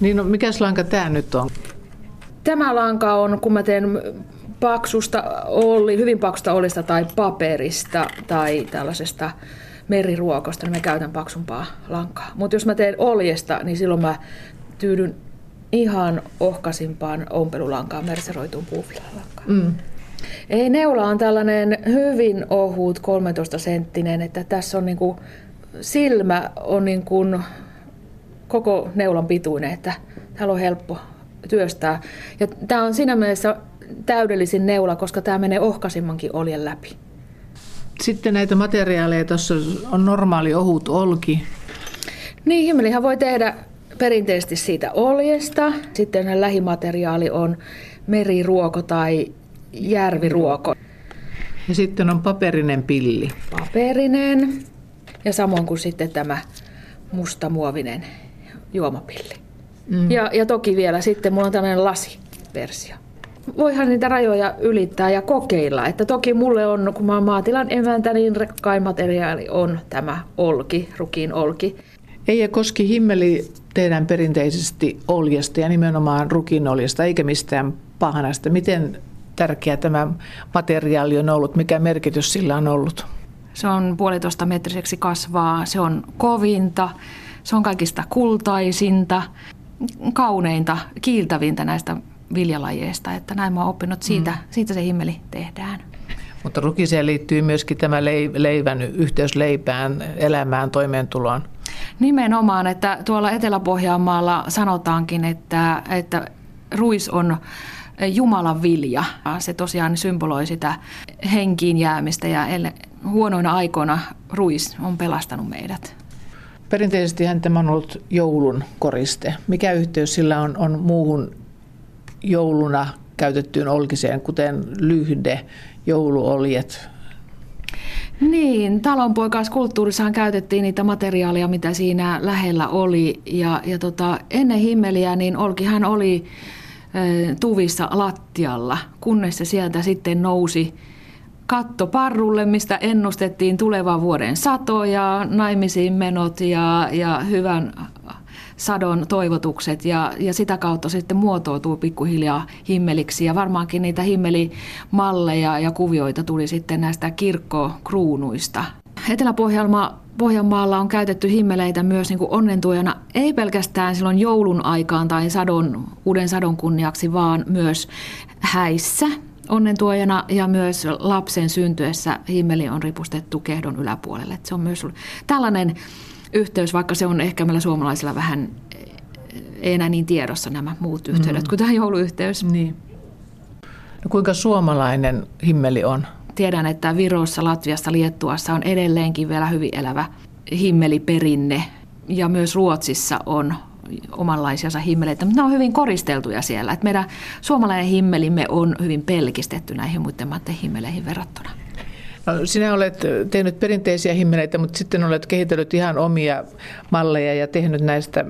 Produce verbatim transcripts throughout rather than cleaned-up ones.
Niin no, mikäs lanka tämä nyt on? Tämä lanka on, kun mä teen paksusta olli, hyvin paksusta ollista tai paperista tai tällaisesta meriruokosta, niin mä käytän paksumpaa lankaa. Mutta jos mä teen oljesta, niin silloin mä tyydyn ihan ohkaisimpaan ompelulankaan, merseroituun puuvilalankaan. Mm. Ei, neula on tällainen hyvin ohut, kolmetoista senttinen, että tässä on niinku, silmä on niinku koko neulan pituinen, että täällä on helppo työstää. Ja tää on siinä mielessä täydellisin neula, koska tää menee ohkaisimmankin oljen läpi. Sitten näitä materiaaleja, tuossa on normaali ohut olki. Niin, himmelihan voi tehdä perinteisesti siitä oljesta. Sitten lähimateriaali on meriruoko tai järviruoko. Ja sitten on paperinen pilli. Paperinen ja samoin kuin sitten tämä mustamuovinen juomapilli. Mm. Ja, ja toki vielä sitten mulla on tällainen lasiversio. Voihan niitä rajoja ylittää ja kokeilla. Että toki mulle on, kun mä oon maatilan emäntä, niin rekkain materiaali on tämä olki, rukiin olki. Eija Koski, himmeli tehdään perinteisesti oljesta ja nimenomaan rukiin oljesta, eikä mistään pahanasta. Miten tärkeä tämä materiaali on ollut, mikä merkitys sillä on ollut? Se on puolitoista metriseksi kasvaa, se on kovinta, se on kaikista kultaisinta, kauneinta, kiiltävintä näistä viljalajeista, että näin mä oon oppinut siitä, mm. siitä se himmeli tehdään. Mutta rukiseen liittyy myöskin tämä leivän yhteys leipään, elämään, toimeentuloon. Nimenomaan, että tuolla Etelä-Pohjanmaalla sanotaankin, että, että ruis on Jumalan vilja. Se tosiaan symboloi sitä henkiin jäämistä ja huonoina aikoina ruis on pelastanut meidät. Perinteisestihän tämä on ollut joulun koriste. Mikä yhteys sillä on, on muuhun jouluna käytettyyn olkiseen, kuten lyhde, jouluoljet? Niin, talonpoikaiskulttuurissahan käytettiin niitä materiaaleja, mitä siinä lähellä oli. Ja, ja tota, ennen himmeliä niin olkihan oli e, tuvissa lattialla, kunnes se sieltä sitten nousi kattoparrulle, mistä ennustettiin tulevan vuoden satoja, naimisiin menot ja, ja hyvän sadon toivotukset ja, ja sitä kautta sitten muotoutuu pikkuhiljaa himmeliksi ja varmaankin niitä himmelimalleja ja kuvioita tuli sitten näistä kirkkokruunuista. Etelä-Pohjanmaalla on käytetty himmeleitä myös niin kuin onnentuojana, ei pelkästään silloin joulun aikaan tai sadon, uuden sadon kunniaksi, vaan myös häissä onnentuojana ja myös lapsen syntyessä himmeli on ripustettu kehdon yläpuolelle. Se on myös tällainen yhteys, vaikka se on ehkä meillä suomalaisilla vähän ei enää niin tiedossa nämä muut yhteydet mm. kuin tämä jouluyhteys. Niin. No kuinka suomalainen himmeli on? Tiedän, että Virossa, Latviassa, Liettuassa on edelleenkin vielä hyvin elävä himmeliperinne ja myös Ruotsissa on omanlaisiansa himmeleitä, mutta nämä on hyvin koristeltuja siellä. Että meidän suomalainen himmelimme on hyvin pelkistetty näihin muiden maiden himmeleihin verrattuna. No, sinä olet tehnyt perinteisiä himmeleitä, mutta sitten olet kehitellyt ihan omia malleja ja tehnyt näistä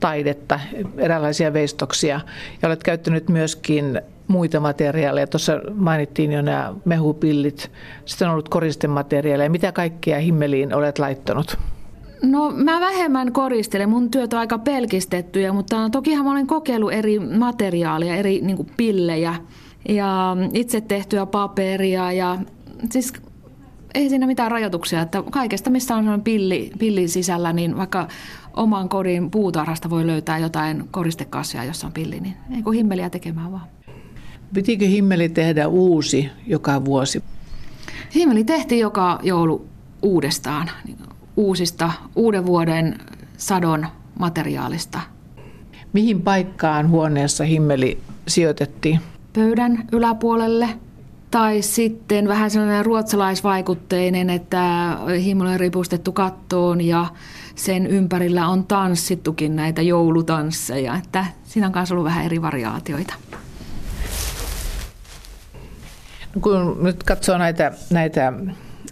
taidetta, erilaisia veistoksia. Ja olet käyttänyt myöskin muita materiaaleja. Tuossa mainittiin jo nämä mehupillit. Sitten on ollut koristemateriaaleja. Mitä kaikkea himmeliin olet laittanut? No mä vähemmän koristelen. Mun työt on aika pelkistettyjä, mutta tokihan mä olen kokeillut eri materiaaleja, eri niin kuin pillejä ja itse tehtyä paperia ja siis ei siinä mitään rajoituksia, että kaikesta missä on pilli, pillin sisällä, niin vaikka oman kodin puutarhasta voi löytää jotain koristekasveja, jossa on pilli, niin ei kun himmeliä tekemään vaan. Pitikö himmeli tehdä uusi joka vuosi? Himmeli tehtiin joka joulu uudestaan, uusista uuden vuoden sadon materiaalista. Mihin paikkaan huoneessa himmeli sijoitettiin? Pöydän yläpuolelle. Tai sitten vähän sellainen ruotsalaisvaikutteinen, että himmeli on ripustettu kattoon ja sen ympärillä on tanssittukin näitä joulutansseja. Että siinä on myös ollut vähän eri variaatioita. No kun nyt katsoo näitä, näitä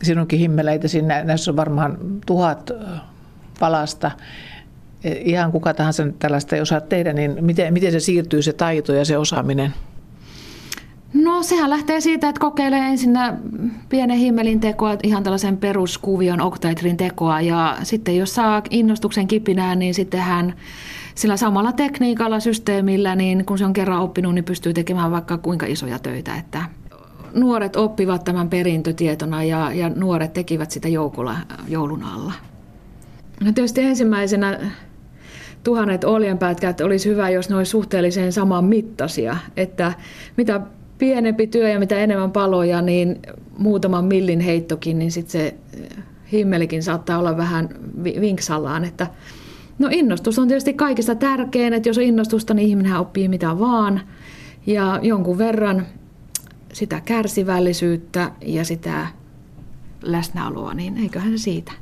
sinunkin himmeleitä, siinä, näissä on varmaan tuhat palasta. Ihan kuka tahansa tällaista ei osaa tehdä, niin miten, miten se siirtyy se taito ja se osaaminen? No sehän lähtee siitä, että kokeilee ensin pienen himmelin tekoa, ihan tällaisen peruskuvion oktaedrin tekoa, ja sitten jos saa innostuksen kipinään, niin sitten hän sillä samalla tekniikalla, systeemillä, niin kun se on kerran oppinut, niin pystyy tekemään vaikka kuinka isoja töitä. Että nuoret oppivat tämän perintötietona ja, ja nuoret tekivät sitä joukolla, joulun alla. No tietysti ensimmäisenä tuhannet oljenpätkät olisi hyvä, jos ne olisi suhteellisen saman mittaisia, että mitä pienempi työ ja mitä enemmän paloja, niin muutaman millin heittokin, niin sitten se himmelikin saattaa olla vähän vinksallaan. Että no innostus on tietysti kaikista tärkein, että jos on innostusta, niin ihminenhän oppii mitä vaan. Ja jonkun verran sitä kärsivällisyyttä ja sitä läsnäoloa, niin eiköhän se siitä.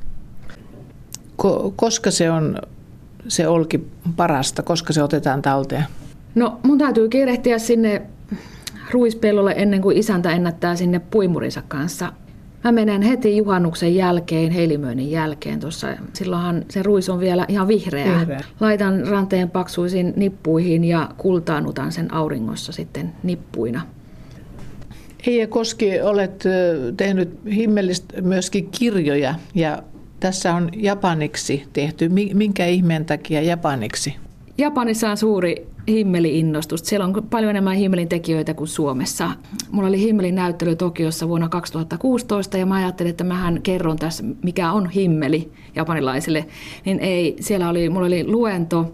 Ko- koska se on se olki parasta, koska se otetaan talteen? No mun täytyy kiirehtiä sinne ruispellolle ennen kuin isäntä ennättää sinne puimurinsa kanssa. Mä menen heti juhannuksen jälkeen, helimöinnin jälkeen tuossa. Silloinhan se ruis on vielä ihan vihreää. Vihreä. Laitan ranteen paksuisiin nippuihin ja kultaanutan sen auringossa sitten nippuina. Eija Koski, olet tehnyt himmelistä myöskin kirjoja ja tässä on japaniksi tehty. Minkä ihmeen takia japaniksi? Japanissa on suuri himmeli-innostus. Siellä on paljon enemmän himmelin tekijöitä kuin Suomessa. Mulla oli himmelin näyttely Tokiossa vuonna kaksituhattakuusitoista ja mä ajattelin, että mähän kerron tässä, mikä on himmeli japanilaisille. Niin ei, siellä oli, mulla oli luento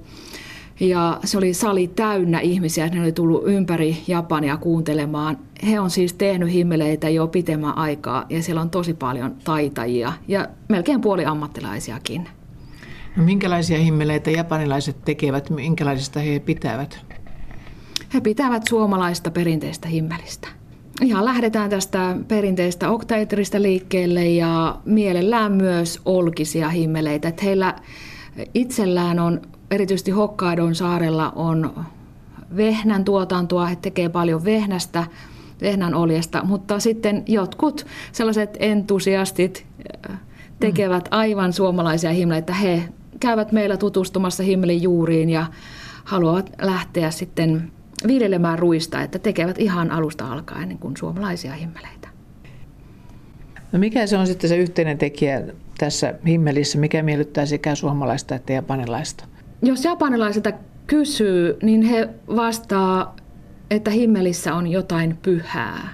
ja se oli sali täynnä ihmisiä. Ne oli tullut ympäri Japania kuuntelemaan. He on siis tehnyt himmeleitä jo pitemmän aikaa ja siellä on tosi paljon taitajia ja melkein puoli ammattilaisiakin. No, minkälaisia himmeleitä japanilaiset tekevät, minkälaisista he pitävät? He pitävät suomalaista perinteistä himmelistä. Ihan lähdetään tästä perinteistä oktaedrista liikkeelle ja mielellään myös olkisia himmeleitä. Että heillä itsellään on, erityisesti Hokkaidon saarella on vehnän tuotantoa, he tekee paljon vehnästä, vehnän oljesta, mutta sitten jotkut sellaiset entusiastit tekevät aivan suomalaisia himmeleitä. He käyvät meillä tutustumassa himmelin juuriin ja haluavat lähteä sitten viljelemään ruista, että tekevät ihan alusta alkaen niin kuin suomalaisia himmeleitä. No mikä se on sitten se yhteinen tekijä tässä himmelissä, mikä miellyttää sekä suomalaista että japanilaista? Jos japanilaisilta kysyy, niin he vastaa, että himmelissä on jotain pyhää.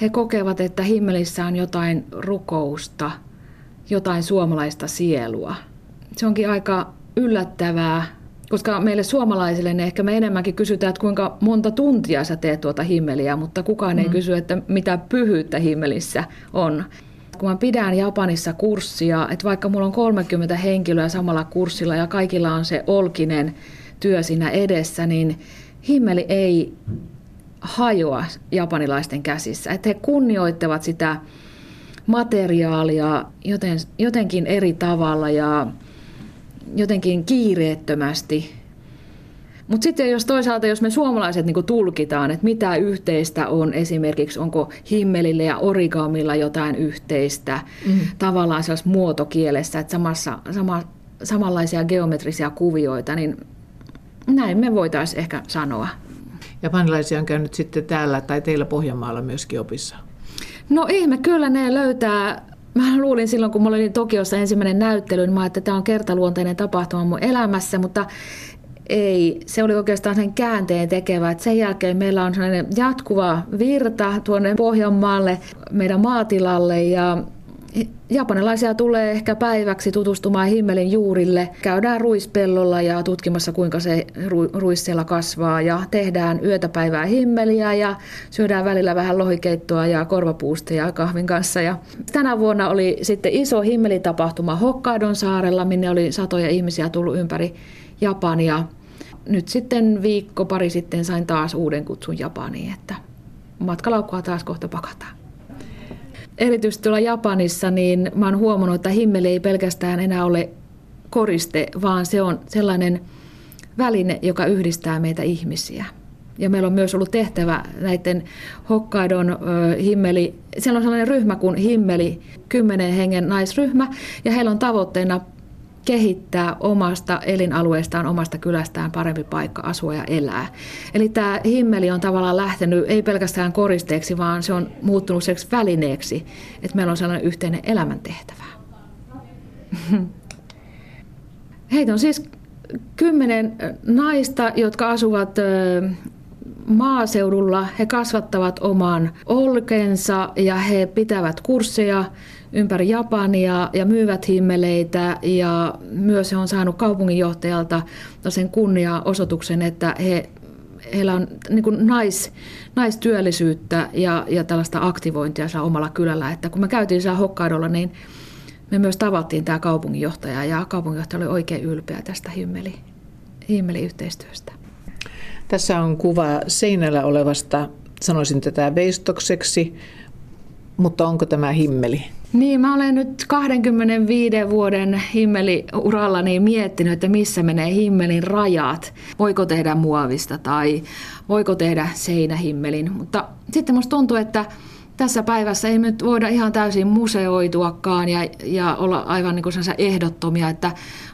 He kokevat, että himmelissä on jotain rukousta, jotain suomalaista sielua. Se onkin aika yllättävää, koska meille suomalaisille ne ehkä me enemmänkin kysytään, että kuinka monta tuntia sä teet tuota himmeliä, mutta kukaan mm. ei kysy, että mitä pyhyyttä himmelissä on. Kun mä pidän Japanissa kurssia, että vaikka mulla on kolmekymmentä henkilöä samalla kurssilla ja kaikilla on se olkinen työ siinä edessä, niin himmeli ei hajoa japanilaisten käsissä. Että he kunnioittavat sitä materiaalia joten, jotenkin eri tavalla ja jotenkin kiireettömästi. Mutta sitten jos toisaalta, jos me suomalaiset niinku tulkitaan, että mitä yhteistä on esimerkiksi, onko himmelillä ja origamilla jotain yhteistä, mm. tavallaan sellaisessa muotokielessä, että samassa, sama, samanlaisia geometrisia kuvioita, niin näin me voitaisiin ehkä sanoa. Japanilaisia on käynyt sitten täällä tai teillä Pohjanmaalla myöskin opissa? No ihme, kyllä ne löytää. Mä luulin silloin, kun mulla oli Tokiossa ensimmäinen näyttely, niin mä ajattelin, että tämä on kertaluonteinen tapahtuma mun elämässä, mutta ei. Se oli oikeastaan sen käänteen tekevä. Et sen jälkeen meillä on sellainen jatkuva virta tuonne Pohjanmaalle, meidän maatilalle, ja japanilaisia tulee ehkä päiväksi tutustumaan himmelin juurille. Käydään ruispellolla ja tutkimassa, kuinka se ruis siellä kasvaa, ja tehdään yötä päivää himmeliä ja syödään välillä vähän lohikeittoa ja korvapuusteja kahvin kanssa. Ja tänä vuonna oli sitten iso himmelitapahtuma Hokkaidon saarella, minne oli satoja ihmisiä tullut ympäri Japania. Nyt sitten viikko pari sitten sain taas uuden kutsun Japaniin, että matkalaukkua taas kohta pakataan. Erityisesti tuolla Japanissa, niin mä oon huomannut, että himmeli ei pelkästään enää ole koriste, vaan se on sellainen väline, joka yhdistää meitä ihmisiä. Ja meillä on myös ollut tehtävä näiden Hokkaidon himmeli, siellä on sellainen ryhmä kuin himmeli, kymmenen hengen naisryhmä, ja heillä on tavoitteena kehittää omasta elinalueestaan, omasta kylästään parempi paikka asua ja elää. Eli tämä himmeli on tavallaan lähtenyt ei pelkästään koristeeksi, vaan se on muuttunut seksi välineeksi, että meillä on sellainen yhteinen elämäntehtävä. Heitä on siis kymmenen naista, jotka asuvat maaseudulla. He kasvattavat oman olkensa ja he pitävät kursseja ympäri Japania ja myyvät himmeleitä, ja myös he on saanut kaupunginjohtajalta sen kunniaosoituksen, että he, heillä on niin kuin nais, naistyöllisyyttä ja, ja tällaista aktivointia siellä omalla kylällä. Että kun me käytiin siellä Hokkaidolla, niin me myös tavattiin tämä kaupunginjohtaja, ja kaupunginjohtaja oli oikein ylpeä tästä himmeli, himmeliyhteistyöstä. Tässä on kuva seinällä olevasta, sanoisin tätä veistokseksi, mutta onko tämä himmeli? Niin, mä olen nyt kaksikymmentäviisi vuoden himmeliurallani miettinyt, että missä menee himmelin rajat. Voiko tehdä muovista tai voiko tehdä seinähimmelin, mutta sitten musta tuntuu, että tässä päivässä ei nyt voida ihan täysin museoituakaan ja, ja olla aivan niin kuin ehdottomia, että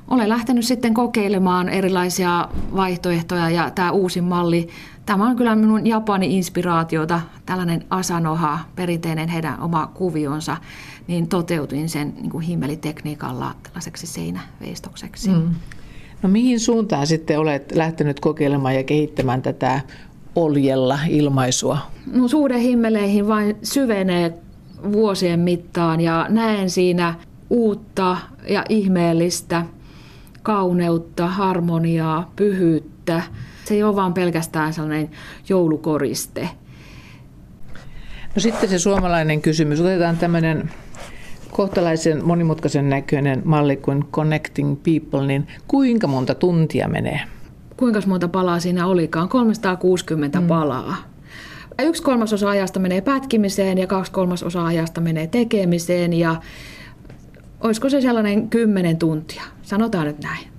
olen lähtenyt sitten kokeilemaan erilaisia vaihtoehtoja, ja tämä uusi malli, tämä on kyllä minun Japani-inspiraatiota, tällainen asanoha, perinteinen heidän oma kuvionsa, niin toteutuin sen niin kuin himmelitekniikalla tällaiseksi seinäveistokseksi. Mm. No mihin suuntaan sitten olet lähtenyt kokeilemaan ja kehittämään tätä oljella ilmaisua? No, suhde himmeleihin vain syvenee vuosien mittaan ja näen siinä uutta ja ihmeellistä kauneutta, harmoniaa, pyhyyttä. Se ei ole vaan pelkästään sellainen joulukoriste. No sitten se suomalainen kysymys. Otetaan tämmöinen kohtalaisen monimutkaisen näköinen malli kuin Connecting People, niin kuinka monta tuntia menee? Kuinka monta palaa siinä olikaan? kolmesataakuusikymmentä mm. palaa. Yksi kolmasosa ajasta menee pätkimiseen ja kaksi kolmasosa ajasta menee tekemiseen, ja olisiko se sellainen kymmenen tuntia? Sanotaan nyt näin.